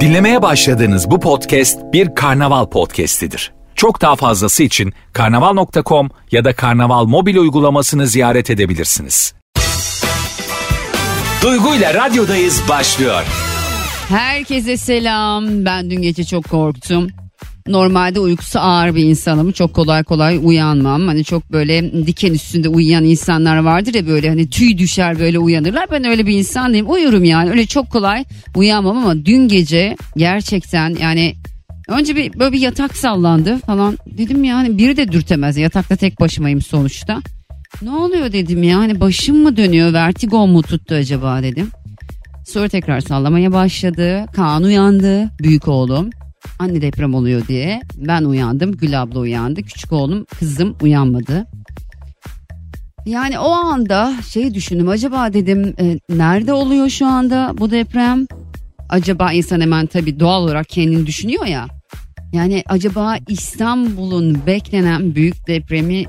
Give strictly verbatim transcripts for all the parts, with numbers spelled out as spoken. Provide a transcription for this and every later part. Dinlemeye başladığınız bu podcast bir karnaval podcastidir. Çok daha fazlası için karnaval nokta com ya da karnaval mobil uygulamasını ziyaret edebilirsiniz. Duygu'yla radyodayız başlıyor. Herkese selam. Ben dün gece çok korktum. Normalde uykusu ağır bir insanım. Çok kolay kolay uyanmam. Hani çok böyle diken üstünde uyuyan insanlar vardır ya, böyle hani tüy düşer böyle uyanırlar. Ben öyle bir insan değilim. Uyurum yani. Öyle çok kolay uyanmam ama dün gece gerçekten yani önce bir böyle bir yatak sallandı falan. Dedim yani biri de dürtemez. Yatakta tek başımayım sonuçta. Ne oluyor dedim ya, hani başım mı dönüyor, vertigo mu tuttu acaba dedim. Sonra tekrar sallamaya başladı. Kaan uyandı, büyük oğlum. Anne deprem oluyor diye. Ben uyandım, Gül abla uyandı. Küçük oğlum, kızım uyanmadı. Yani o anda şey düşündüm, acaba dedim e, nerede oluyor şu anda bu deprem? Acaba insan hemen tabii doğal olarak kendini düşünüyor ya. Yani acaba İstanbul'un beklenen büyük depremi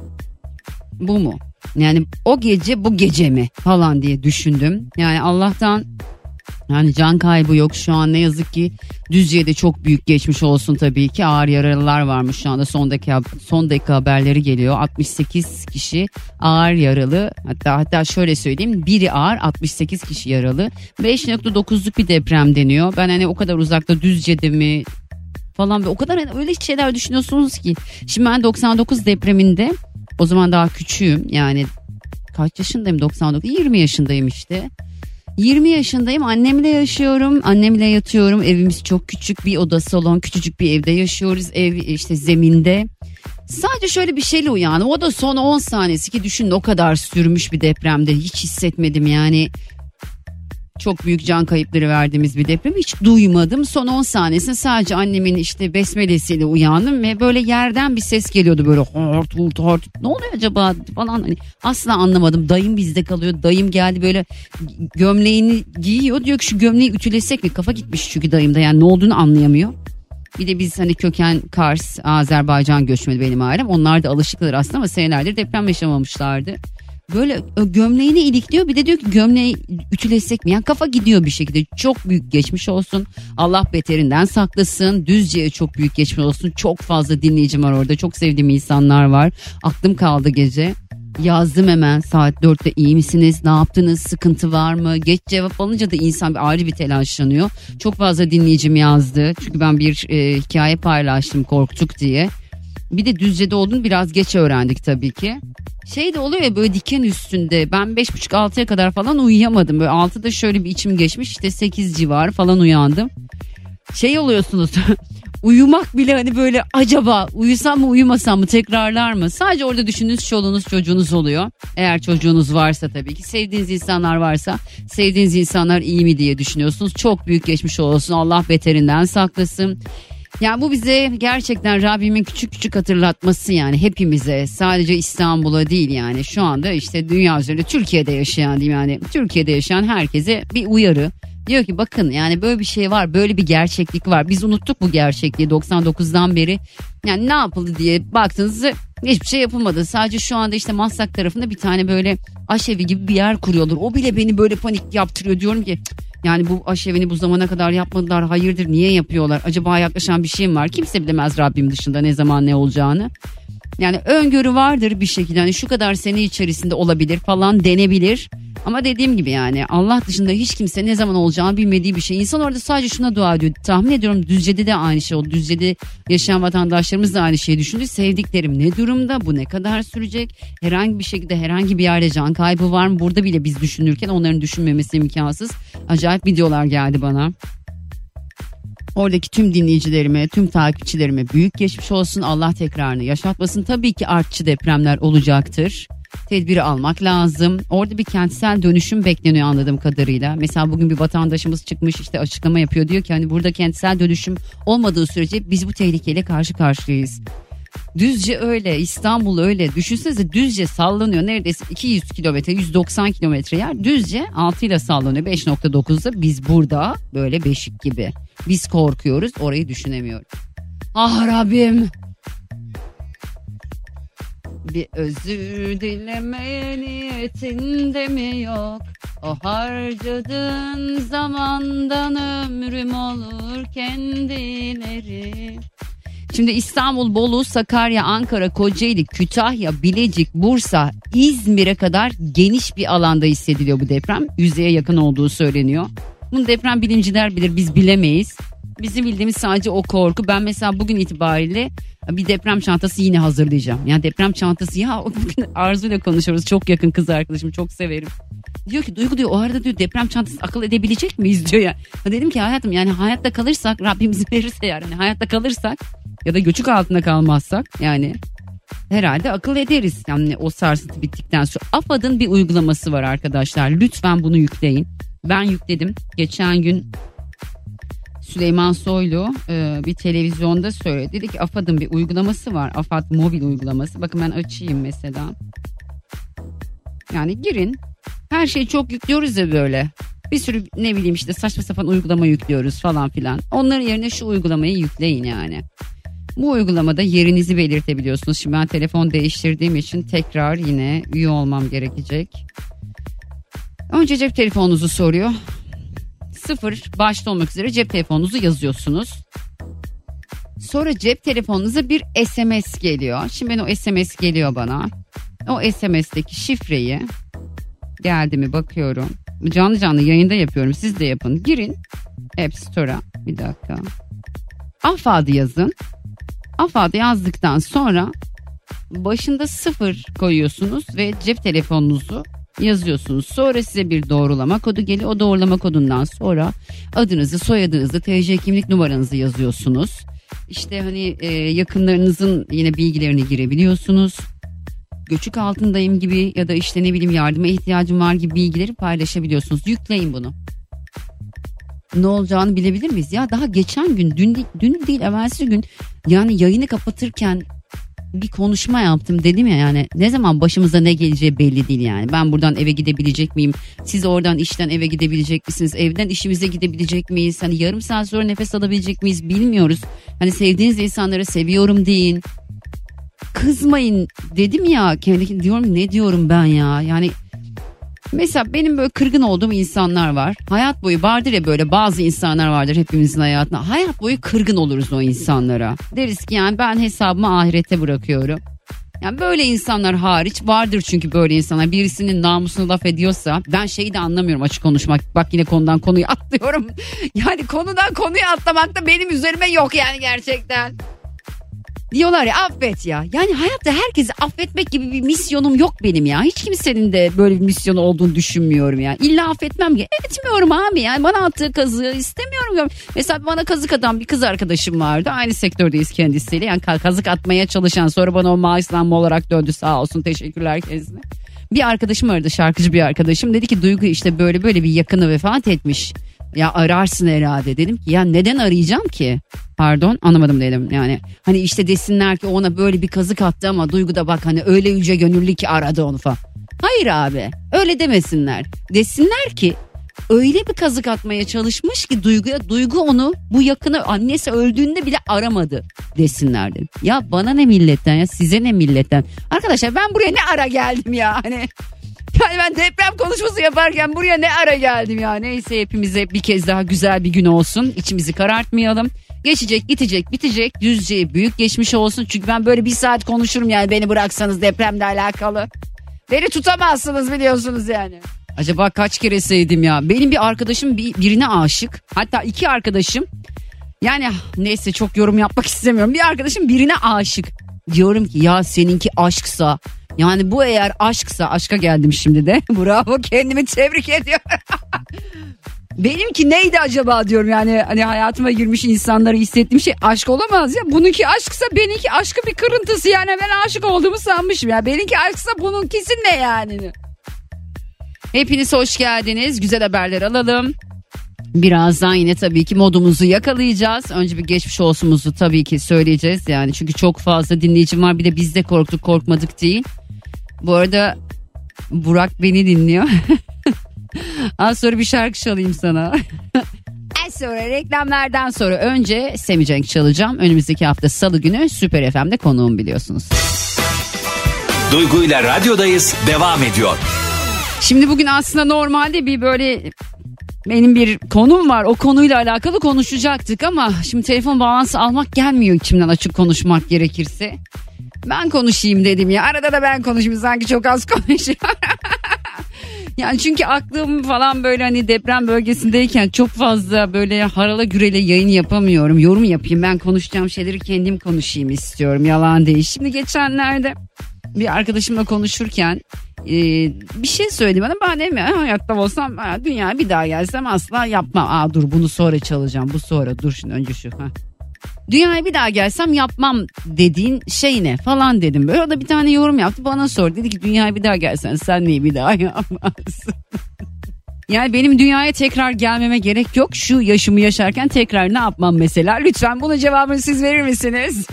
bu mu? Yani o gece bu gece mi falan diye düşündüm. Yani Allah'tan yani can kaybı yok şu an ne yazık ki. Düzce'de çok büyük geçmiş olsun tabii ki. Ağır yaralılar varmış şu anda, son dakika, son dakika haberleri geliyor. altmış sekiz kişi ağır yaralı, hatta hatta şöyle söyleyeyim, biri ağır altmış sekiz kişi yaralı. beş nokta dokuzluk bir deprem deniyor. Ben hani o kadar uzakta Düzce'de mi falan, o kadar hani öyle şeyler düşünüyorsunuz ki. Şimdi ben doksan dokuz depreminde, o zaman daha küçüğüm yani, kaç yaşındayım, doksan dokuz yirmi yaşındayım işte. yirmi yaşındayım, annemle yaşıyorum, annemle yatıyorum, evimiz çok küçük, bir oda salon, küçücük bir evde yaşıyoruz, ev işte zeminde. Sadece şöyle bir şeyle uyandım, o da son on saniyesi ki düşünün o kadar sürmüş bir depremde, hiç hissetmedim yani. Çok büyük can kayıpları verdiğimiz bir depremi hiç duymadım. Son on saniyesinde sadece annemin işte besmelesiyle uyandım ve böyle yerden bir ses geliyordu, böyle hort hort hort. Ne oluyor acaba falan, hani asla anlamadım. Dayım bizde kalıyor. Dayım geldi, böyle gömleğini giyiyor. Diyor ki şu gömleği ütülesek mi? Kafa gitmiş çünkü dayımda, yani ne olduğunu anlayamıyor. Bir de biz hani köken Kars, Azerbaycan göçmeni benim ailem. Onlar da alışıklar aslında ama senelerdir deprem yaşamamışlardı. Böyle gömleğini ilikliyor, bir de diyor ki gömleği ütülesek mi? Yani kafa gidiyor bir şekilde. Çok büyük geçmiş olsun. Allah beterinden saklasın. Düzce'ye çok büyük geçmiş olsun. Çok fazla dinleyicim var orada. Çok sevdiğim insanlar var. Aklım kaldı gece. Yazdım hemen saat dörtte, iyi misiniz? Ne yaptınız? Sıkıntı var mı? Geç cevap alınca da insan bir ayrı bir telaşlanıyor. Çok fazla dinleyicim yazdı. Çünkü ben bir e, hikaye paylaştım korktuk diye. Bir de Düzce'de olduğunu biraz geç öğrendik tabii ki. Şey de oluyor ya, böyle diken üstünde. Ben beş buçuk altıya kadar falan uyuyamadım. Böyle altıda şöyle bir içim geçmiş, işte sekiz civarı falan uyandım. Şey oluyorsunuz uyumak bile hani böyle acaba uyusam mı uyumasam mı, tekrarlar mı? Sadece orada düşündüğünüz çoluğunuz çocuğunuz oluyor. Eğer çocuğunuz varsa tabii ki, sevdiğiniz insanlar varsa sevdiğiniz insanlar iyi mi diye düşünüyorsunuz. Çok büyük geçmiş olsun, Allah beterinden saklasın. Yani bu bize gerçekten Rabbimin küçük küçük hatırlatması, yani hepimize, sadece İstanbul'a değil yani, şu anda işte dünya üzerinde Türkiye'de yaşayan diyeyim, yani Türkiye'de yaşayan herkese bir uyarı. Diyor ki bakın yani böyle bir şey var, böyle bir gerçeklik var, biz unuttuk bu gerçekliği doksan dokuzdan beri. Yani ne yapıldı diye baktığınızda hiçbir şey yapılmadı, sadece şu anda işte Maslak tarafında bir tane böyle aşevi gibi bir yer kuruyorlar, o bile beni böyle panik yaptırıyor, diyorum ki yani bu aşevini bu zamana kadar yapmadılar, hayırdır, niye yapıyorlar, acaba yaklaşan bir şey mi var? Kimse bilemez Rabbim dışında ne zaman ne olacağını. Yani öngörü vardır bir şekilde, hani şu kadar sene içerisinde olabilir falan denebilir. Ama dediğim gibi yani Allah dışında hiç kimse ne zaman olacağını bilmediği bir şey. İnsan orada sadece şuna dua ediyor. Tahmin ediyorum Düzce'de de aynı şey oldu. Düzce'de yaşayan vatandaşlarımız da aynı şeyi düşündü. Sevdiklerim ne durumda? Bu ne kadar sürecek? Herhangi bir şekilde herhangi bir yerde can kaybı var mı? Burada bile biz düşünürken onların düşünmemesi imkansız. Acayip videolar geldi bana. Oradaki tüm dinleyicilerime, tüm takipçilerime büyük geçmiş olsun. Allah tekrarını yaşatmasın. Tabii ki artçı depremler olacaktır. Tedbiri almak lazım. Orada bir kentsel dönüşüm bekleniyor anladığım kadarıyla. Mesela bugün bir vatandaşımız çıkmış işte açıklama yapıyor. Diyor ki hani burada kentsel dönüşüm olmadığı sürece biz bu tehlikeyle karşı karşıyayız. Düzce öyle, İstanbul öyle. Düşünsenize Düzce sallanıyor. Neredeyse iki yüz kilometre, yüz doksan kilometre yer. Düzce altı ile sallanıyor. beş nokta dokuzda biz burada böyle beşik gibi. Biz korkuyoruz, orayı düşünemiyoruz. Ah Rabbim. Bir özür dilemeye niyetin de mi yok? O harcadığın zamandan ömrüm olur kendileri. Şimdi İstanbul, Bolu, Sakarya, Ankara, Kocaeli, Kütahya, Bilecik, Bursa, İzmir'e kadar geniş bir alanda hissediliyor bu deprem. Yüzeye yakın olduğu söyleniyor. Bunu deprem bilimciler bilir, biz bilemeyiz. Bizim bildiğimiz sadece o korku. Ben mesela bugün itibariyle bir deprem çantası yine hazırlayacağım. Yani deprem çantası, ya bugün Arzu'yla konuşuyoruz. Çok yakın kız arkadaşım, çok severim. Diyor ki Duygu diyor, o arada diyor deprem çantası akıl edebilecek miyiz diyor ya. Yani. Dedim ki hayatım, yani hayatta kalırsak, Rabbimiz verirse yani hayatta kalırsak ya da göçük altında kalmazsak yani herhalde akıl ederiz. Yani o sarsıntı bittikten sonra. AFAD'ın bir uygulaması var arkadaşlar. Lütfen bunu yükleyin. Ben yükledim. Geçen gün Süleyman Soylu e, bir televizyonda söyledi. Dedi ki AFAD'ın bir uygulaması var. AFAD mobil uygulaması. Bakın ben açayım mesela. Yani girin. Her şeyi çok yüklüyoruz ya böyle. Bir sürü ne bileyim işte saçma sapan uygulama yüklüyoruz falan filan. Onların yerine şu uygulamayı yükleyin yani. Bu uygulamada yerinizi belirtebiliyorsunuz. Şimdi ben telefon değiştirdiğim için tekrar yine üye olmam gerekecek. Önce cep telefonunuzu soruyor. Sıfır başta olmak üzere cep telefonunuzu yazıyorsunuz. Sonra cep telefonunuza bir S M S geliyor. Şimdi ben o S M S geliyor bana. O S M S'teki şifreyi, geldi mi bakıyorum. Canlı canlı yayında yapıyorum. Siz de yapın. Girin App Store'a. Bir dakika. AFAD'ı yazın. AFAD'ı yazdıktan sonra başında sıfır koyuyorsunuz ve cep telefonunuzu yazıyorsunuz. Sonra size bir doğrulama kodu geliyor. O doğrulama kodundan sonra adınızı, soyadınızı, T C kimlik numaranızı yazıyorsunuz. İşte hani e, yakınlarınızın yine bilgilerini girebiliyorsunuz. Göçük altındayım gibi ya da işte ne bileyim yardıma ihtiyacım var gibi bilgileri paylaşabiliyorsunuz. Yükleyin bunu. Ne olacağını bilebilir miyiz? Ya daha geçen gün, dün, dün değil evvelsi gün yani yayını kapatırken bir konuşma yaptım, dedim ya yani ne zaman başımıza ne geleceği belli değil yani. Ben buradan eve gidebilecek miyim? Siz oradan işten eve gidebilecek misiniz? Evden işimize gidebilecek miyiz? Hani yarım saat sonra nefes alabilecek miyiz bilmiyoruz. Hani sevdiğiniz insanlara seviyorum deyin. Kızmayın dedim ya, kendi diyorum ne diyorum ben ya yani. Mesela benim böyle kırgın olduğum insanlar var. Hayat boyu vardır ya böyle bazı insanlar vardır hepimizin hayatında. Hayat boyu kırgın oluruz o insanlara. Deriz ki yani ben hesabımı ahirete bırakıyorum. Yani böyle insanlar hariç vardır çünkü böyle insanlar. Birisinin namusunu laf ediyorsa ben şeyi de anlamıyorum açık konuşmak. Bak yine konudan konuyu atlıyorum. Yani konudan konuyu atlamak da benim üzerime yok yani gerçekten. Diyorlar ya affet ya. Yani hayatta herkesi affetmek gibi bir misyonum yok benim ya. Hiç kimsenin de böyle bir misyonu olduğunu düşünmüyorum ya. İlla affetmem ki. Etmiyorum abi yani bana attığı kazığı istemiyorum. Mesela bana kazık atan bir kız arkadaşım vardı. Aynı sektördeyiz kendisiyle. Yani kazık atmaya çalışan, sonra bana o maaşlanma olarak döndü, sağ olsun teşekkürler kendisine. Bir arkadaşım aradı, şarkıcı bir arkadaşım. Dedi ki Duygu işte böyle böyle bir yakını vefat etmiş. Ya ararsın herhalde. Dedim ki ya neden arayacağım ki? Pardon anlamadım dedim yani. Hani işte desinler ki ona böyle bir kazık attı ama Duygu da bak hani öyle yüce gönüllü ki aradı onu falan. Hayır abi öyle demesinler. Desinler ki öyle bir kazık atmaya çalışmış ki Duygu'ya, Duygu onu bu yakını annesi öldüğünde bile aramadı desinler dedim. Ya bana ne milletten ya, size ne milletten. Arkadaşlar ben buraya ne ara geldim ya hani. Yani ben deprem konuşması yaparken buraya ne ara geldim ya. Neyse hepimize bir kez daha güzel bir gün olsun. İçimizi karartmayalım. Geçecek, gidecek, bitecek. Düzce'ye büyük geçmiş olsun. Çünkü ben böyle bir saat konuşurum yani beni bıraksanız depremle alakalı. Beni tutamazsınız biliyorsunuz yani. Acaba kaç kere sevdim ya. Benim bir arkadaşım birine aşık. Hatta iki arkadaşım. Yani neyse çok yorum yapmak istemiyorum. Bir arkadaşım birine aşık. Diyorum ki ya seninki aşksa... Yani bu eğer aşksa, aşka geldim şimdi de. Bravo, kendimi tebrik ediyorum. Benimki neydi acaba diyorum yani hani hayatıma girmiş insanları hissettiğim şey aşk olamaz ya. Bununki aşksa benimki aşkın bir kırıntısı yani ben aşık olduğumu sanmışım ya. Benimki aşksa bununkisi ne yani? Hepiniz hoş geldiniz. Güzel haberler alalım. Birazdan yine tabii ki modumuzu yakalayacağız. Önce bir geçmiş olsumuzu tabii ki söyleyeceğiz yani. Çünkü çok fazla dinleyicim var. Bir de biz de korktuk korkmadık değil. Bu arada Burak beni dinliyor. Az sonra bir şarkı çalayım sana. Az sonra reklamlardan sonra önce Semih Cenk çalacağım. Önümüzdeki hafta Salı günü Süper F M'de konuğum biliyorsunuz. Duygu'yla Radyodayız devam ediyor. Şimdi bugün aslında normalde bir böyle benim bir konum var. O konuyla alakalı konuşacaktık ama şimdi telefon bağlantısı almak gelmiyor içimden, açık konuşmak gerekirse. Ben konuşayım dedim ya. Arada da ben konuşayım, sanki çok az konuşuyorum. Yani çünkü aklım falan böyle hani deprem bölgesindeyken çok fazla böyle harala gürele yayın yapamıyorum. Yorum yapayım, ben konuşacağım şeyleri kendim konuşayım istiyorum, yalan değil. Şimdi geçenlerde bir arkadaşımla konuşurken e, bir şey söyledi bana. Ben dedim ya, hayatta olsam dünyaya bir daha gelsem asla yapmam. Aa dur, bunu sonra çalacağım, bu sonra, dur şimdi önce şu. Ha. Dünyaya bir daha gelsem yapmam dediğin şey ne falan dedim. Böyle o da bir tane yorum yaptı, bana sordu. Dedi ki dünyaya bir daha gelsen sen neyi bir daha yapmazsın? Yani benim dünyaya tekrar gelmeme gerek yok. Şu yaşımı yaşarken tekrar ne yapmam mesela? Lütfen bunun cevabını siz verir misiniz?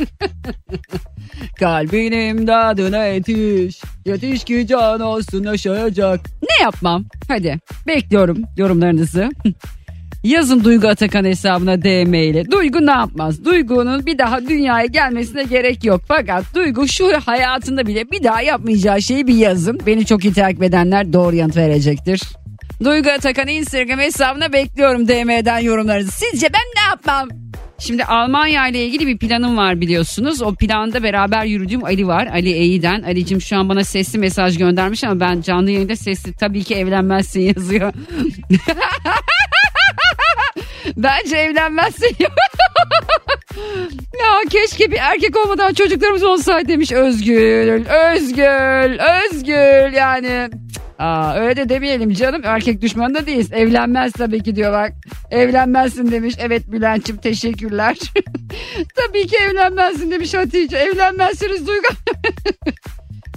Kalbin imdadına yetiş. Yetiş ki can olsun yaşayacak. Ne yapmam? Hadi bekliyorum yorumlarınızı. Yazın Duygu Atakan hesabına D M ile. Duygu ne yapmaz? Duygu'nun bir daha dünyaya gelmesine gerek yok. Fakat Duygu şu hayatında bile bir daha yapmayacağı şeyi bir yazın. Beni çok iyi takip edenler doğru yanıt verecektir. Duygu Atakan Instagram hesabına bekliyorum D M'den yorumlarınızı. Sizce ben ne yapmam? Şimdi Almanya ile ilgili bir planım var biliyorsunuz. O planda beraber yürüdüğüm Ali var. Ali Eğiden. Ali'cim şu an bana sesli mesaj göndermiş ama ben canlı yayında sesli tabii ki evlenmezsin yazıyor. Bence evlenmezsin. Ya keşke bir erkek olmadan çocuklarımız olsaydı demiş Özgül. Özgül, Özgül yani. Aa, öyle de demeyelim canım, erkek düşmanı da değiliz. Evlenmez tabii ki diyor bak. Evlenmezsin demiş. Evet Bülent'cim teşekkürler. Tabii ki evlenmezsin demiş Hatice. Evlenmezsiniz Duygu.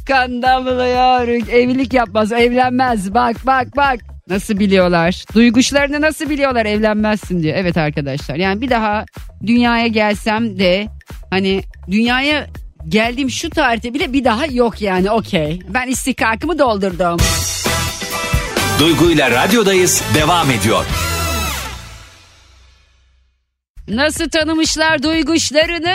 Kandamlıyor. Evlilik yapmaz, evlenmez. Bak bak bak. Nasıl biliyorlar? Duyguşlarını nasıl biliyorlar? Evlenmezsin diyor. Evet arkadaşlar. Yani bir daha dünyaya gelsem de hani dünyaya geldiğim şu tarihte bile bir daha yok yani. Okey. Ben istihkakımı doldurdum. Duyguyla Radyodayız devam ediyor. Nasıl tanımışlar duyguşlarını?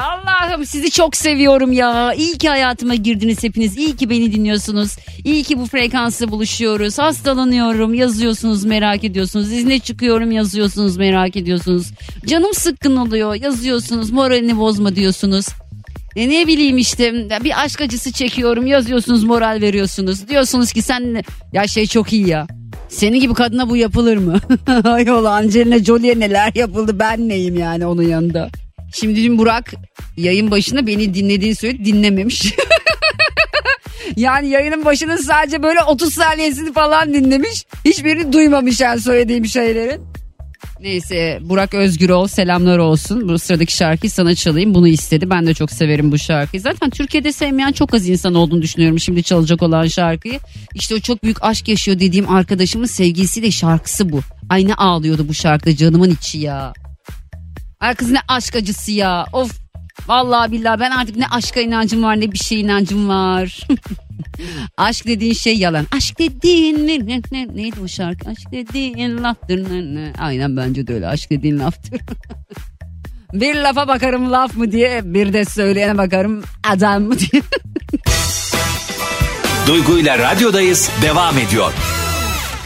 Allah'ım sizi çok seviyorum ya. İyi ki hayatıma girdiniz hepiniz. İyi ki beni dinliyorsunuz. İyi ki bu frekansla buluşuyoruz. Hastalanıyorum yazıyorsunuz, merak ediyorsunuz. İzne çıkıyorum yazıyorsunuz, merak ediyorsunuz. Canım sıkkın oluyor yazıyorsunuz. Moralini bozma diyorsunuz. E ne bileyim işte bir aşk acısı çekiyorum yazıyorsunuz, moral veriyorsunuz. Diyorsunuz ki sen ya şey çok iyi ya. Senin gibi kadına bu yapılır mı? Ay ola, Angelina Jolie'ye neler yapıldı, ben neyim yani onun yanında. Şimdi dün Burak yayın başında beni dinlediğini söyledi, dinlememiş. Yani yayının başının sadece böyle otuz saniyesini falan dinlemiş. Hiçbirini duymamış yani söylediğim şeylerin. Neyse Burak Özgürol selamlar olsun. Bu sıradaki şarkıyı sana çalayım, bunu istedi. Ben de çok severim bu şarkıyı. Zaten Türkiye'de sevmeyen çok az insan olduğunu düşünüyorum şimdi çalacak olan şarkıyı. İşte o çok büyük aşk yaşıyor dediğim arkadaşımın sevgilisiyle şarkısı bu. Ay ne ağlıyordu bu şarkıda canımın içi ya. Ay kız ne aşk acısı ya. Of vallahi billahi ben artık ne aşka inancım var ne bir şeye inancım var. Aşk dediğin şey yalan. Aşk dediğin ne, ne, ne, neydi o şarkı? Aşk dediğin laftır. Ne, ne. Aynen bence de öyle. Aşk dediğin laftır. Bir lafa bakarım laf mı diye, bir de söyleyene bakarım adam mı diye. Duyguyla Radyodayız devam ediyor.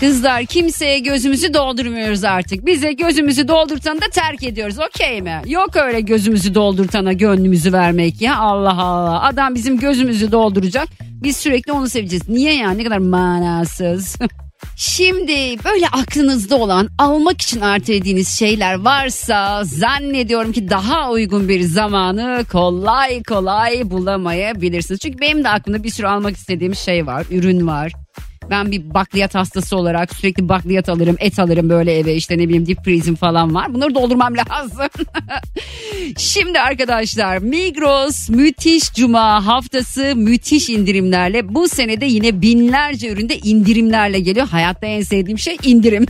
Kızlar kimseye gözümüzü doldurmuyoruz artık. Bize gözümüzü doldurtanı da terk ediyoruz. Okey mi? Yok öyle gözümüzü doldurtana gönlümüzü vermek ya. Allah Allah. Adam bizim gözümüzü dolduracak. Biz sürekli onu seveceğiz. Niye yani? Ne kadar manasız. Şimdi böyle aklınızda olan, almak için ertelediğiniz şeyler varsa zannediyorum ki daha uygun bir zamanı kolay kolay bulamayabilirsiniz. Çünkü benim de aklımda bir sürü almak istediğim şey var. Ürün var. Ben bir bakliyat hastası olarak sürekli bakliyat alırım, et alırım böyle eve, işte ne bileyim dip prizim falan var. Bunları doldurmam lazım. Şimdi arkadaşlar Migros müthiş cuma haftası müthiş indirimlerle bu senede yine binlerce üründe indirimlerle geliyor. Hayatta en sevdiğim şey indirim.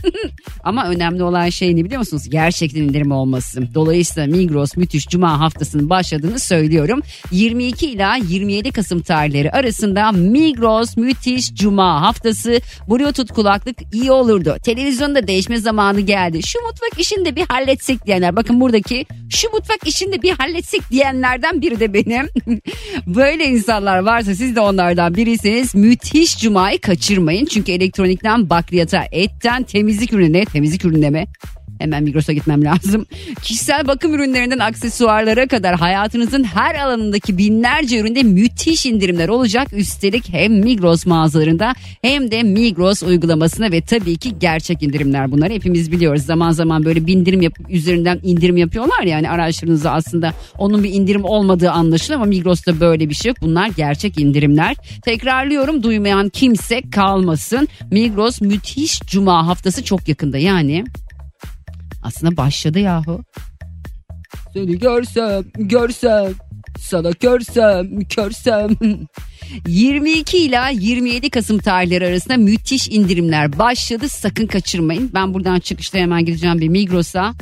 Ama önemli olan şey ne biliyor musunuz? Gerçekten indirim olması. Dolayısıyla Migros müthiş cuma haftasının başladığını söylüyorum. yirmi iki ila yirmi yedi Kasım tarihleri arasında Migros müthiş cuma haftası tahtası, bluetooth kulaklık iyi olurdu. Televizyonda değişme zamanı geldi. Şu mutfak işini de bir halletsek diyenler. Bakın buradaki şu mutfak işini de bir halletsek diyenlerden biri de benim. Böyle insanlar varsa siz de onlardan birisiniz. Müthiş cumayı kaçırmayın. Çünkü elektronikten bakliyata, etten temizlik ürününe, temizlik ürününe mi? Hemen Migros'a gitmem lazım. Kişisel bakım ürünlerinden aksesuarlara kadar hayatınızın her alanındaki binlerce üründe müthiş indirimler olacak. Üstelik hem Migros mağazalarında hem de Migros uygulamasına ve tabii ki gerçek indirimler bunlar. Hepimiz biliyoruz, zaman zaman böyle bir indirim yapıp üzerinden indirim yapıyorlar ya, yani araçlarınızı aslında onun bir indirim olmadığı anlaşılıyor ama Migros'ta böyle bir şey yok. Bunlar gerçek indirimler. Tekrarlıyorum, duymayan kimse kalmasın. Migros müthiş cuma haftası çok yakında yani. Aslında başladı yahu. Seni görsem, görsem, sana görsem, görsem. yirmi iki ila yirmi yedi Kasım tarihleri arasında müthiş indirimler başladı. Sakın kaçırmayın. Ben buradan çıkışta hemen gideceğim bir Migros'a.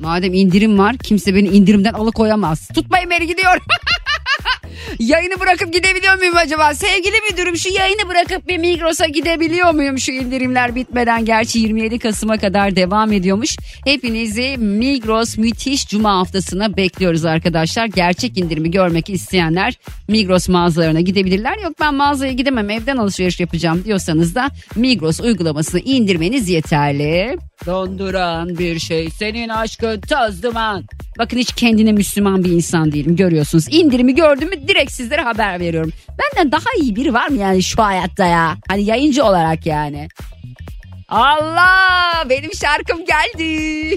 Madem indirim var, kimse beni indirimden alıkoyamaz. Tutmayın beni, gidiyorum. Yayını bırakıp gidebiliyor muyum acaba? Sevgili müdürüm, şu yayını bırakıp bir Migros'a gidebiliyor muyum şu indirimler bitmeden? Gerçi yirmi yedi Kasım'a kadar devam ediyormuş. Hepinizi Migros müthiş cuma haftasına bekliyoruz arkadaşlar. Gerçek indirimi görmek isteyenler Migros mağazalarına gidebilirler. Yok ben mağazaya gidemem, evden alışveriş yapacağım diyorsanız da Migros uygulamasını indirmeniz yeterli. Donduran bir şey senin aşkın toz duman. Bakın hiç kendine Müslüman bir insan değilim, görüyorsunuz. İndirimi gördüm mü direkt sizlere haber veriyorum. Benden daha iyi biri var mı yani şu hayatta ya? Hani yayıncı olarak yani. Allah, benim şarkım geldi.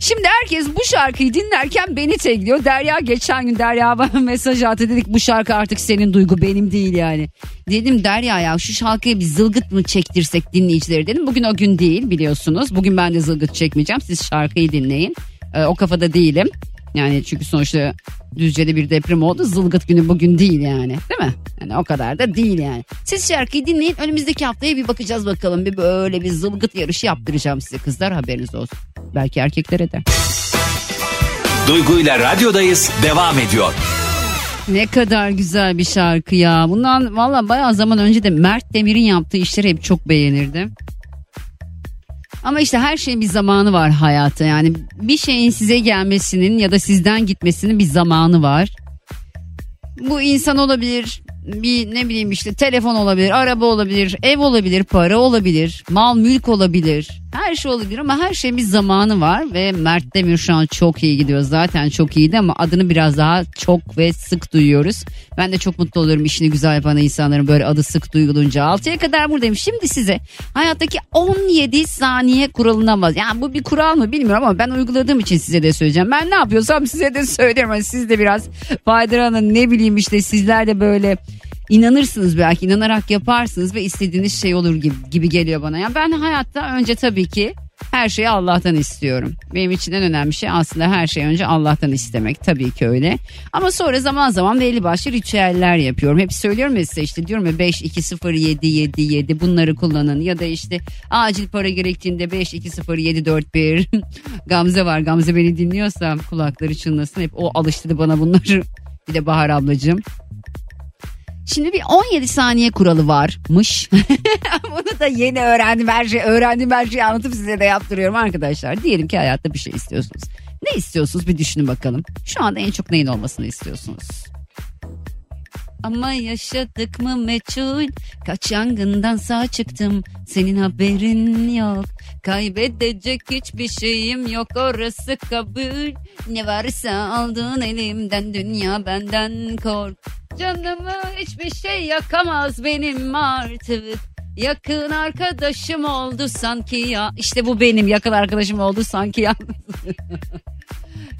Şimdi herkes bu şarkıyı dinlerken beni tekliyor. Derya geçen gün Derya bana mesaj attı, dedik bu şarkı artık senin Duygu, benim değil yani. Dedim Derya ya şu şarkıya bir zılgıt mı çektirsek dinleyicileri dedim. Bugün o gün değil biliyorsunuz. Bugün ben de zılgıt çekmeyeceğim. Siz şarkıyı dinleyin. Ee, o kafada değilim. Yani çünkü sonuçta Düzce'de bir deprem oldu. Zılgıt günü bugün değil yani. Değil mi? Yani o kadar da değil yani. Siz şarkıyı dinleyin. Önümüzdeki haftaya bir bakacağız bakalım. Bir böyle bir zılgıt yarışı yaptıracağım size kızlar, haberiniz olsun. Belki erkeklere de. Duygu'yla radyodayız devam ediyor. Ne kadar güzel bir şarkı ya. Bundan valla bayağı zaman önce de Mert Demir'in yaptığı işleri hep çok beğenirdim. Ama işte her şeyin bir zamanı var hayatta. Yani bir şeyin size gelmesinin ya da sizden gitmesinin bir zamanı var. Bu insan olabilir, bir ne bileyim işte telefon olabilir, araba olabilir, ev olabilir, para olabilir, mal mülk olabilir. Her şey olabilir ama her şeyin bir zamanı var ve Mert Demir şu an çok iyi gidiyor. Zaten çok iyiydi ama adını biraz daha çok ve sık duyuyoruz. Ben de çok mutlu olurum işini güzel yapan insanların böyle adı sık duyulunca. altıya kadar buradayım. Şimdi size hayattaki on yedi saniye kuralına baz. Yani bu bir kural mı bilmiyorum ama ben uyguladığım için size de söyleyeceğim. Ben ne yapıyorsam size de söylerim. Yani siz de biraz faydalanın, ne bileyim işte sizler de böyle İnanırsınız belki, inanarak yaparsınız ve istediğiniz şey olur gibi, gibi geliyor bana. Yani ben hayatta önce tabii ki her şeyi Allah'tan istiyorum. Benim için en önemli şey aslında her şeyi önce Allah'tan istemek, tabii ki öyle. Ama sonra zaman zaman belli başlı ritüeller yapıyorum. Hep söylüyorum ya size, işte diyorum ya beş iki sıfır yedi yedi yedi bunları kullanın. Ya da işte acil para gerektiğinde beş iki sıfır yedi dört bir. Gamze var, Gamze beni dinliyorsa kulakları çınlasın, hep o alıştırdı bana bunları. Bir de Bahar ablacığım. Şimdi bir on yedi saniye kuralı varmış. Bunu da yeni öğrendim. Her şeyi öğrendim, her şeyi anlatıp size de yaptırıyorum arkadaşlar. Diyelim ki hayatta bir şey istiyorsunuz. Ne istiyorsunuz bir düşünün bakalım. Şu anda en çok neyin olmasını istiyorsunuz? Ama yaşadık mı meçhul, kaç yangından sağ çıktım, senin haberin yok. Kaybedecek hiçbir şeyim yok, orası kabul. Ne varsa aldın elimden, dünya benden kork. Canımı hiçbir şey yakamaz benim artık. Yakın arkadaşım oldu sanki ya. İşte bu benim, yakın arkadaşım oldu sanki yalnız.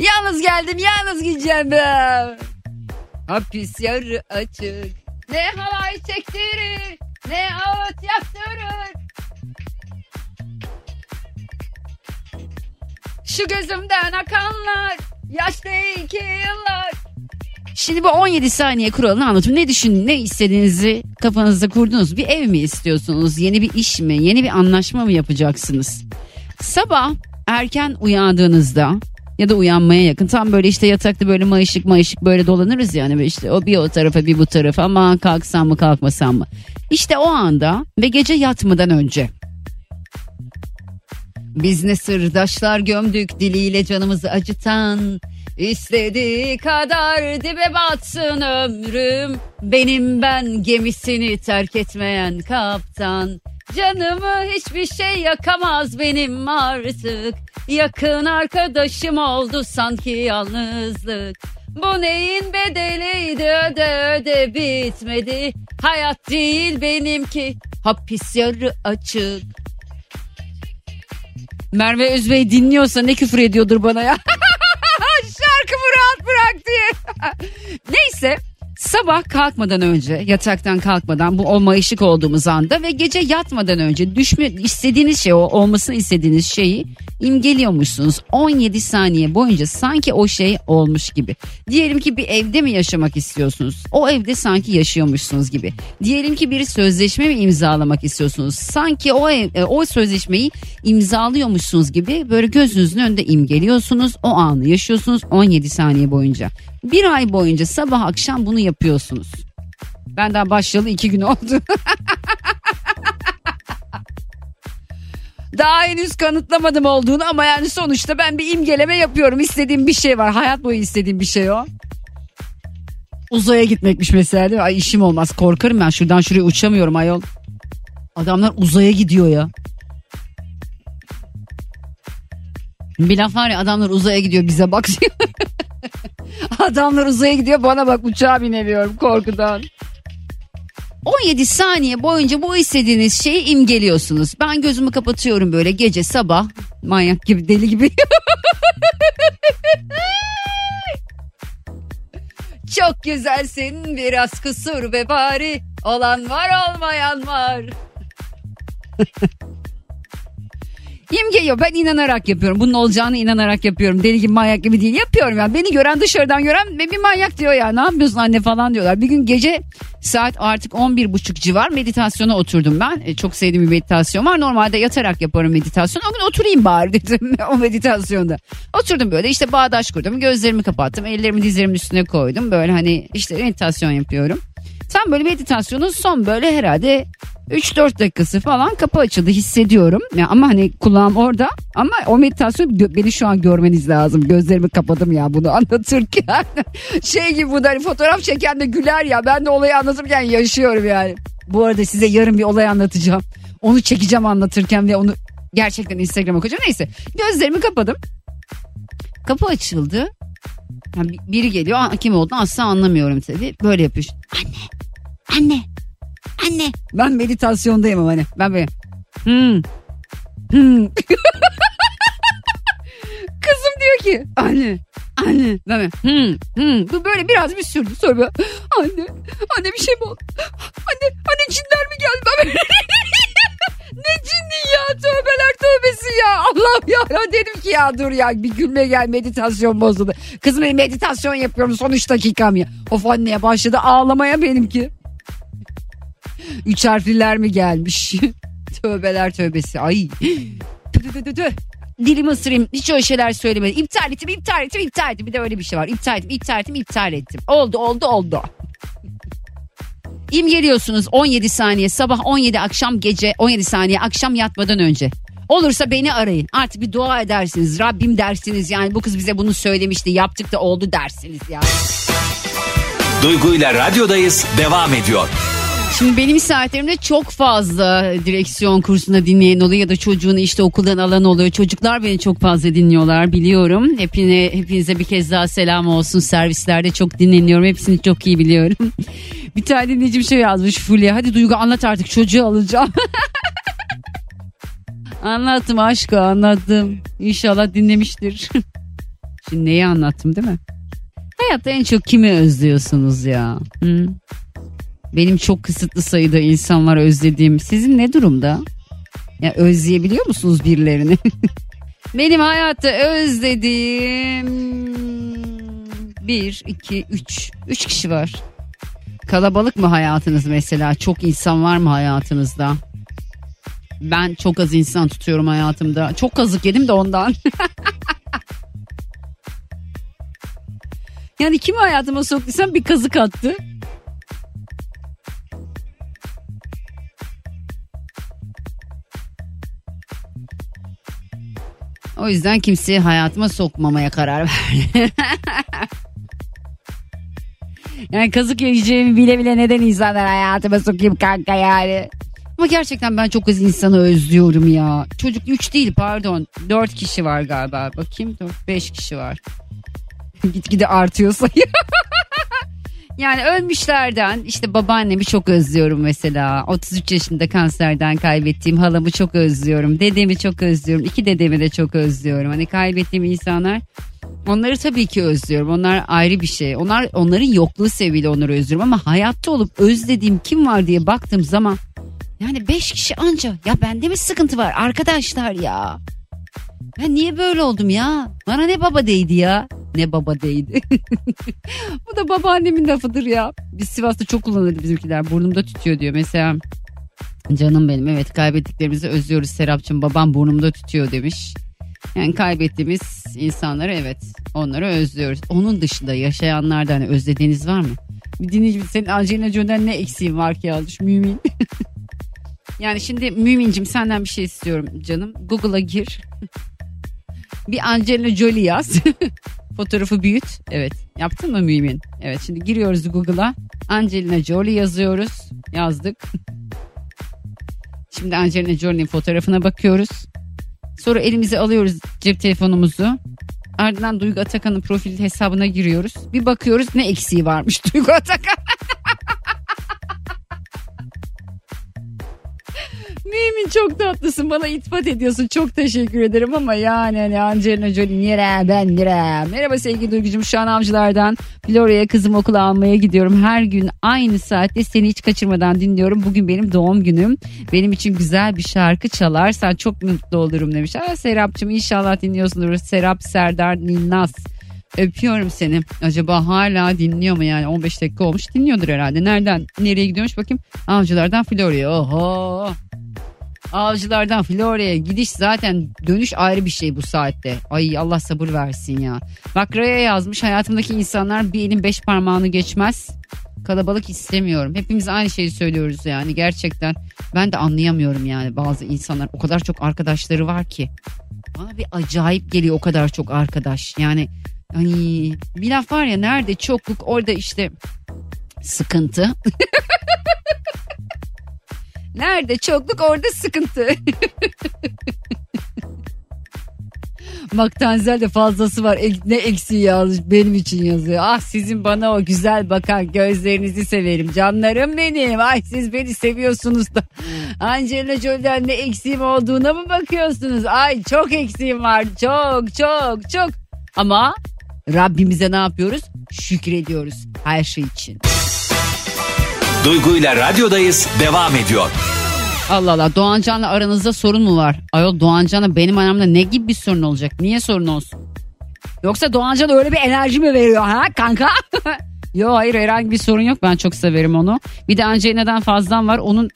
Yalnız geldim, yalnız gideceğim ben. Hapis yarı açık. Ne halay çektirir, ne avuç yaptırır. Şu gözümden akanlar, yaş değil ki yıllar. Şimdi bu on yedi saniye kuralını anlatayım. Ne düşünün, ne istediğinizi kafanızda kurdunuz. Bir ev mi istiyorsunuz, yeni bir iş mi, yeni bir anlaşma mı yapacaksınız? Sabah erken uyandığınızda ya da uyanmaya yakın. Tam böyle işte yatakta böyle mayışık mayışık böyle dolanırız yani, işte o bir o tarafa bir bu tarafa, aman kalksam mı kalkmasam mı? İşte o anda ve gece yatmadan önce. Biz ne sırdaşlar gömdük, diliyle canımızı acıtan, istediği kadar dibe batsın ömrüm, benim ben gemisini terk etmeyen kaptan. Canımı hiçbir şey yakamaz benim artık, yakın arkadaşım oldu sanki yalnızlık. Bu neyin bedeliydi, öde öde bitmedi, hayat değil benimki, hapis yarı açık. Merve Özbey dinliyorsa ne küfür ediyordur bana ya. Şarkımı rahat bırak diye. Neyse, sabah kalkmadan önce, yataktan kalkmadan, bu o mayışık olduğumuz anda ve gece yatmadan önce düşme istediğiniz şey, o olmasını istediğiniz şeyi imgeliyormuşsunuz. on yedi saniye boyunca sanki o şey olmuş gibi. Diyelim ki bir evde mi yaşamak istiyorsunuz? O evde sanki yaşıyormuşsunuz gibi. Diyelim ki bir sözleşme mi imzalamak istiyorsunuz? Sanki o ev, o sözleşmeyi imzalıyormuşsunuz gibi böyle gözünüzün önünde imgeliyorsunuz. O anı yaşıyorsunuz on yedi saniye boyunca. Bir ay boyunca sabah akşam bunu yapıyorsunuz. Ben daha başlayalı iki gün oldu. Daha henüz kanıtlamadım olduğunu ama yani sonuçta ben bir imgeleme yapıyorum. İstediğim bir şey var. Hayat boyu istediğim bir şey o. Uzaya gitmekmiş mesela, değil mi? Ay işim olmaz, korkarım ben, şuradan şuraya uçamıyorum ayol. Adamlar uzaya gidiyor ya. Bir laf var ya, adamlar uzaya gidiyor bize bak. Adamlar uzaya gidiyor bana bak, uçağa binemiyorum korkudan. on yedi saniye boyunca bu istediğiniz şeyi imgeliyorsunuz. Ben gözümü kapatıyorum böyle gece sabah. Manyak gibi, deli gibi. Çok güzelsin, biraz kusur be bari. Olan var olmayan var. İmgeliyor, ben inanarak yapıyorum. Bunun olacağına inanarak yapıyorum. Deli gibi manyak gibi değil, yapıyorum yani. Beni gören, dışarıdan gören bir manyak diyor ya, ne yapıyorsun anne falan diyorlar. Bir gün gece saat artık on bir buçuk civar meditasyona oturdum ben. E, çok sevdiğim bir meditasyon var. Normalde yatarak yaparım meditasyonu. O gün oturayım bari dedim o meditasyonda. Oturdum böyle işte, bağdaş kurdum. Gözlerimi kapattım. Ellerimi dizlerimin üstüne koydum. Böyle hani işte meditasyon yapıyorum. Tam böyle meditasyonun son böyle herhalde üç dört dakikası falan kapı açıldı, hissediyorum. Ya ama hani kulağım orada, ama o meditasyon beni şu an görmeniz lazım. Gözlerimi kapadım ya bunu anlatırken. Şey gibi, bu da hani fotoğraf çeken de güler ya, ben de olayı anlatırken yaşıyorum yani. Bu arada size yarın bir olay anlatacağım. Onu çekeceğim anlatırken ve onu gerçekten Instagram'a koyacağım. Neyse, gözlerimi kapadım. Kapı açıldı. Yani biri geliyor, kim olduğunu asla anlamıyorum tabii. Böyle yapıyor. Anne, anne, anne. Ben meditasyondayım ama hani. Ben böyle. Hmm. Hmm. Kızım diyor ki anne, anne. Ben böyle. Hmm. Hmm. Bu böyle biraz bir sürdü. Sonra böyle, anne, anne bir şey mi oldu? Anne, anne cinler mi geldi? Ben böyle. Ne cinli ya, tövbeler tövbesi ya, Allah'ım ya. Dedim ki ya dur ya, bir gülme gel, meditasyon bozuldu. Kızım benim meditasyon yapıyorum son üç dakikam ya. Of anneye başladı ağlamaya benimki. Üç harfliler mi gelmiş? Tövbeler tövbesi, ay. Dilimi ısırayım, hiç öyle şeyler söylemedim. İptal ettim iptal ettim iptal ettim. Bir de öyle bir şey var, iptal ettim iptal ettim iptal ettim. Oldu oldu oldu. İmgeliyorsunuz on yedi saniye sabah, on yedi akşam, gece on yedi saniye akşam yatmadan önce. Olursa beni arayın. Artık bir dua edersiniz. Rabbim dersiniz yani, bu kız bize bunu söylemişti, yaptık da oldu dersiniz yani. Duygu'yla radyodayız devam ediyor. Şimdi benim saatlerimde çok fazla direksiyon kursuna dinleyen oluyor ya da çocuğunu işte okuldan alan oluyor. Çocuklar beni çok fazla dinliyorlar biliyorum. Hepine, hepinize bir kez daha selam olsun. Servislerde çok dinleniyorum. Hepsini çok iyi biliyorum. Bir tane dinleyicim şey yazmış Fulya. Hadi Duygu anlat artık, çocuğu alacağım. Anlattım aşkı, anlattım. İnşallah dinlemiştir. Şimdi neyi anlattım değil mi? Hayatta en çok kimi özlüyorsunuz ya? Hı? Benim çok kısıtlı sayıda insan var özlediğim. Sizin ne durumda? Ya özleyebiliyor musunuz birilerini? Benim hayatta özlediğim bir, iki, üç. Üç kişi var. Kalabalık mı hayatınız mesela? Çok insan var mı hayatınızda? Ben çok az insan tutuyorum hayatımda. Çok kazık yedim de ondan. Yani kimi hayatıma soktuysam bir kazık attı. O yüzden kimseyi hayatıma sokmamaya karar verdim. Yani kazık yiyeceğimi bile bile neden insanlar hayatıma sokayım kanka yani. Ama gerçekten ben çok az insanı özlüyorum ya. Çocuk üç değil pardon. dört kişi var galiba. Bakayım dört beş kişi var. Gitgide artıyor sayı. Yani ölmüşlerden işte babaannemi çok özlüyorum mesela. otuz üç yaşında kanserden kaybettiğim halamı çok özlüyorum. Dedemi çok özlüyorum. İki dedemi de çok özlüyorum. Hani kaybettiğim insanlar, onları tabii ki özlüyorum. Onlar ayrı bir şey. Onlar, onların yokluğu sebebiyle onları özlüyorum. Ama hayatta olup özlediğim kim var diye baktığım zaman yani beş kişi anca. Ya bende mi sıkıntı var arkadaşlar ya? Ben niye böyle oldum ya? Bana ne baba değdi ya? Ne baba değdi. Bu da babaannemin lafıdır ya. Biz Sivas'ta çok kullanırdı bizimkiler. Burnumda tütüyor diyor. Mesela canım benim, evet kaybettiklerimizi özlüyoruz Serapcığım. Babam burnumda tütüyor demiş. Yani kaybettiğimiz insanları, evet onları özlüyoruz. Onun dışında yaşayanlarda hani özlediğiniz var mı? Bir dinleyicim, senin Angelina Jolie'den ne eksiğin var ki yazmış Mümin. Yani şimdi Mümin'cim senden bir şey istiyorum canım. Google'a gir. Bir Angelina Jolie yaz. Fotoğrafı büyüt. Evet. Yaptın mı Mümin? Evet. Şimdi giriyoruz Google'a. Angelina Jolie yazıyoruz. Yazdık. Şimdi Angelina Jolie'nin fotoğrafına bakıyoruz. Sonra elimize alıyoruz cep telefonumuzu. Ardından Duygu Atakan'ın profil hesabına giriyoruz. Bir bakıyoruz ne eksiği varmış Duygu Atakan. Mümin çok tatlısın, bana iltifat ediyorsun, çok teşekkür ederim ama yani hani Angelina Jolie nere ben nere. Merhaba sevgili Duygu'cum, şu an avcılardan Florya'ya kızım okula almaya gidiyorum, her gün aynı saatte seni hiç kaçırmadan dinliyorum, bugün benim doğum günüm, benim için güzel bir şarkı çalarsan çok mutlu olurum demiş. Aa, Serap'cığım inşallah dinliyorsundur. Serap Serdar Nilnaz, öpüyorum seni. Acaba hala dinliyor mu yani? on beş dakika olmuş, dinliyordur herhalde. Nereden nereye gidiyormuş bakayım? Avcılardan Florya'ya. Oho, Avcılardan Florya'ya gidiş zaten, dönüş ayrı bir şey bu saatte. Ay Allah sabır versin ya. Bak Raya yazmış, hayatımdaki insanlar bir elin beş parmağını geçmez. Kalabalık istemiyorum. Hepimiz aynı şeyi söylüyoruz yani gerçekten. Ben de anlayamıyorum yani bazı insanlar, o kadar çok arkadaşları var ki. Bana bir acayip geliyor o kadar çok arkadaş. Yani ay, bir laf var ya, nerede çokluk orada işte sıkıntı. Nerede çokluk orada sıkıntı. Bak Tanzel de fazlası var. Ne eksiği yazmış, benim için yazıyor. Ah sizin bana o güzel bakan gözlerinizi severim. Canlarım benim. Ay siz beni seviyorsunuz da. Angelina Jolie'den ne eksiğim olduğuna mı bakıyorsunuz? Ay çok eksiğim var. Çok çok çok. Ama Rabbimize ne yapıyoruz? Şükrediyoruz her şey için. Duygu'yla radyodayız devam ediyor. Allah Allah, Doğancan'la aranızda sorun mu var? Ayol Doğancan'la benim anamla ne gibi bir sorun olacak? Niye sorun olsun? Yoksa Doğancan öyle bir enerji mi veriyor ha kanka? Yo hayır, herhangi bir sorun yok, ben çok severim onu. Bir de Angelina'dan fazlan var onun...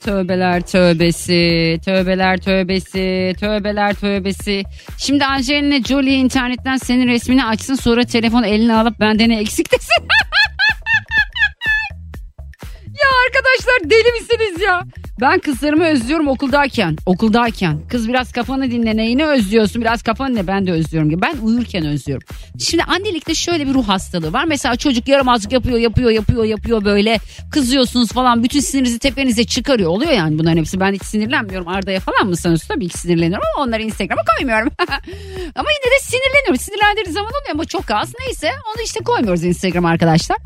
Tövbeler tövbesi, tövbeler tövbesi, tövbeler tövbesi. Şimdi Angelina Jolie internetten senin resmini açsın, sonra telefon eline alıp bende ne eksik desin. Ya arkadaşlar deli misiniz ya? Ben kızlarımı özlüyorum okuldayken, okuldayken. Kız biraz kafanı dinle, neyini özlüyorsun? Biraz kafanı dinle, ben de özlüyorum gibi. Ben uyurken özlüyorum. Şimdi annelikte şöyle bir ruh hastalığı var. Mesela çocuk yaramazlık yapıyor, yapıyor, yapıyor, yapıyor böyle. Kızıyorsunuz falan, bütün sinirinizi tepenize çıkarıyor. Oluyor yani bunların hepsi. Ben hiç sinirlenmiyorum. Arda'ya falan mı sanıyorsun? Tabii ki sinirleniyorum ama onları Instagram'a koymuyorum. Ama yine de sinirleniyorum. Sinirlendiği zaman oluyor ama çok az. Neyse onu işte koymuyoruz Instagram'a arkadaşlar.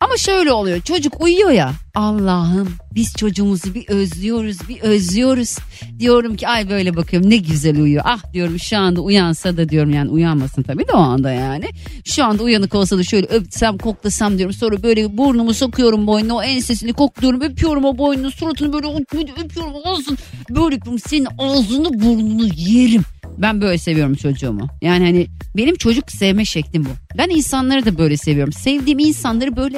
Ama şöyle oluyor, çocuk uyuyor ya, Allah'ım biz çocuğumuzu bir özlüyoruz bir özlüyoruz diyorum ki ay böyle bakıyorum ne güzel uyuyor, ah diyorum şu anda uyansa da diyorum, yani uyanmasın tabii de o anda yani, şu anda uyanık olsa da şöyle öpsem koklasam diyorum, sonra böyle burnumu sokuyorum boynuna, o ensesini kokluyorum, öpüyorum o boynunu, suratını böyle öpüyorum, olsun böyle öpüyorum, senin ağzını burnunu yerim. Ben böyle seviyorum çocuğumu. Yani hani benim çocuk sevme şeklim bu. Ben insanları da böyle seviyorum. Sevdiğim insanları böyle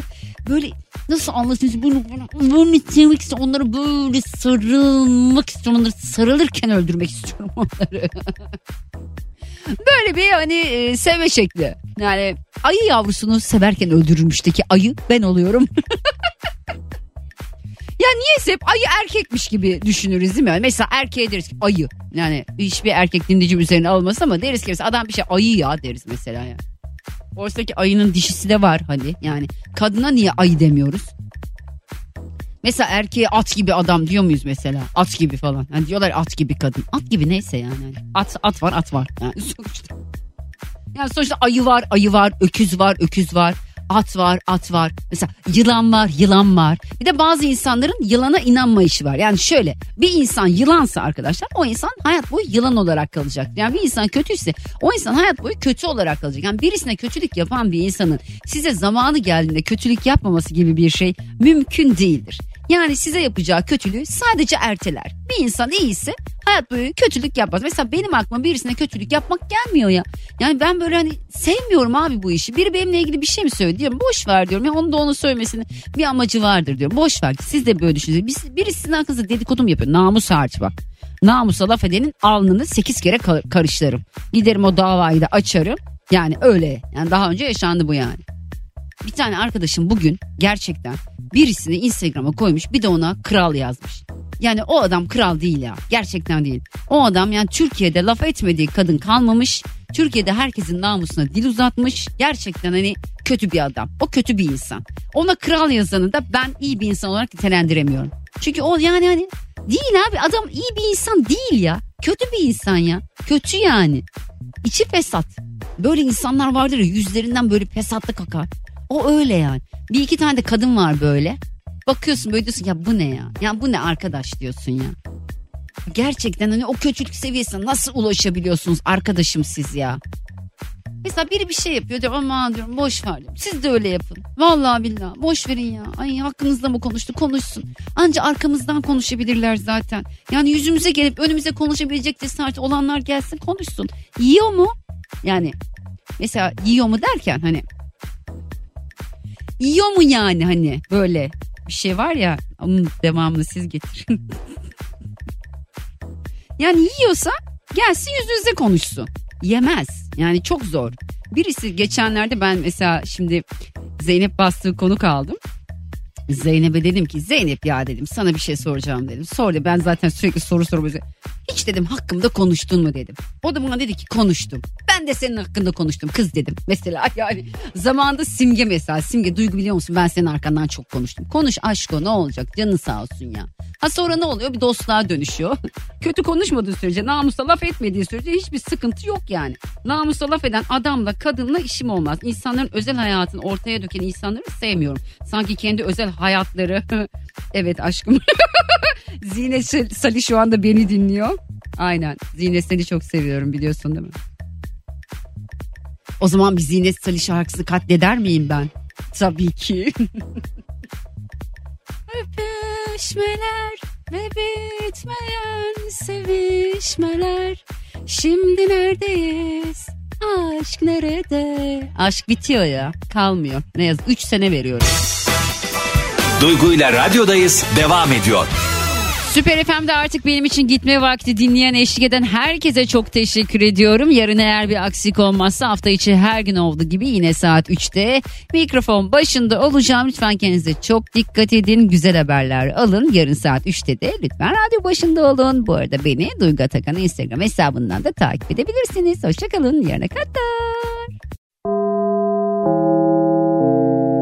böyle nasıl anlatayım? Bunu bunu bunu sevmek istiyorum. Onları böyle sarılmak istiyorum. Onları sarılırken öldürmek istiyorum onları. Böyle bir hani sevme şekli. Yani ayı yavrusunu severken öldürülmüştü ki ayı ben oluyorum. Ya niyeyse hep ayı erkekmiş gibi düşünürüz değil mi? Yani mesela erkeğe deriz ki ayı. Yani hiçbir erkek dinleyicim üzerine almasın ama deriz ki mesela adam bir şey ayı ya deriz mesela yani. Oradaki ayının dişisi de var hani yani. Kadına niye ayı demiyoruz? Mesela erkeğe at gibi adam diyor muyuz mesela? At gibi falan. Yani diyorlar at gibi kadın. At gibi neyse yani. At at var at var. Yani sonuçta, yani sonuçta ayı var ayı var. Öküz var öküz var. At var at var. Mesela yılan var yılan var. Bir de bazı insanların yılana inanmayışı var. Yani şöyle bir insan yılansa arkadaşlar o insan hayat boyu yılan olarak kalacak. Yani bir insan kötüyse o insan hayat boyu kötü olarak kalacak. Yani birisine kötülük yapan bir insanın size zamanı geldiğinde kötülük yapmaması gibi bir şey mümkün değildir. Yani size yapacağı kötülüğü sadece erteler. Bir insan iyiyse hayat boyu kötülük yapmaz. Mesela benim aklıma birisine kötülük yapmak gelmiyor ya. Yani ben böyle hani sevmiyorum abi bu işi. Biri benimle ilgili bir şey mi söylüyor diyorum. Boş ver diyorum. Ya onu da onu söylemesinin bir amacı vardır diyorum. Boş ver. Siz de böyle düşünüyorsunuz. Birisi sizin hakkınızda dedikodu mu yapıyor? Namus harç bak. Namusa laf edenin alnını sekiz kere karışlarım. Giderim o davayı da açarım. Yani öyle. Yani daha önce yaşandı bu yani. Bir tane arkadaşım bugün gerçekten birisini Instagram'a koymuş, bir de ona kral yazmış. Yani o adam kral değil ya, gerçekten değil. O adam yani Türkiye'de laf etmediği kadın kalmamış. Türkiye'de herkesin namusuna dil uzatmış. Gerçekten hani kötü bir adam. O kötü bir insan. Ona kral yazanı da ben iyi bir insan olarak nitelendiremiyorum. Çünkü o yani hani değil abi, adam iyi bir insan değil ya. Kötü bir insan ya. Kötü yani. İçi fesat. Böyle insanlar vardır ya, yüzlerinden böyle fesatlık akar. O öyle yani. Bir iki tane de kadın var böyle. Bakıyorsun böyle diyorsun ya bu ne ya? Ya bu ne arkadaş diyorsun ya. Gerçekten hani o kötülük seviyesine nasıl ulaşabiliyorsunuz arkadaşım siz ya? Mesela biri bir şey yapıyor diyor aman diyorum boş ver diyorum. Siz de öyle yapın. Vallahi billahi boş verin ya. Ay hakkınızda mı konuştu? Konuşsun. Anca arkamızdan konuşabilirler zaten. Yani yüzümüze gelip önümüze konuşabilecek cesaret olanlar gelsin konuşsun. Yiyor mu? Yani mesela yiyor mu derken hani yiyor mu yani hani böyle bir şey var ya onun devamını siz getirin. Yani yiyorsa gelsin yüzünüze konuşsun. Yemez yani çok zor. Birisi geçenlerde ben mesela şimdi Zeynep bastığı konuk aldım. Zeynep'e dedim ki Zeynep ya dedim sana bir şey soracağım dedim. Sor de ben zaten sürekli soru sormuşum. Hiç dedim hakkımda konuştun mu dedim. O da bana dedi ki konuştum. Ben de senin hakkında konuştum kız dedim. Mesela yani zamanında Simge mesela. Simge Duygu biliyor musun ben senin arkandan çok konuştum. Konuş aşko ne olacak canın sağ olsun ya. Ha sonra ne oluyor bir dostluğa dönüşüyor. Kötü konuşmadığı sürece namusa laf etmediği sürece hiçbir sıkıntı yok yani. Namusa laf eden adamla kadınla işim olmaz. İnsanların özel hayatını ortaya döken insanları sevmiyorum. Sanki kendi özel hayatları. Evet aşkım. Zine Salih şu anda beni dinliyor. Aynen. Zine Salih'i çok seviyorum biliyorsun değil mi? O zaman bir Zine Salih şarkısı katleder miyim ben? Tabii ki. Öpüşmeler ve bitmeyen sevişmeler. Şimdi neredeyiz? Aşk nerede? Aşk bitiyor ya. Kalmıyor. Ne yazık. Üç sene veriyorum. Duygu'yla radyodayız. Devam ediyor. Süper F M'de artık benim için gitme vakti dinleyen eşlik eden herkese çok teşekkür ediyorum. Yarın eğer bir aksilik olmazsa hafta içi her gün olduğu gibi yine saat üçte mikrofon başında olacağım. Lütfen kendinize çok dikkat edin. Güzel haberler alın. Yarın saat üçte de lütfen radyo başında olun. Bu arada beni Duygu Atakan'ın Instagram hesabından da takip edebilirsiniz. Hoşçakalın. Yarına kadar.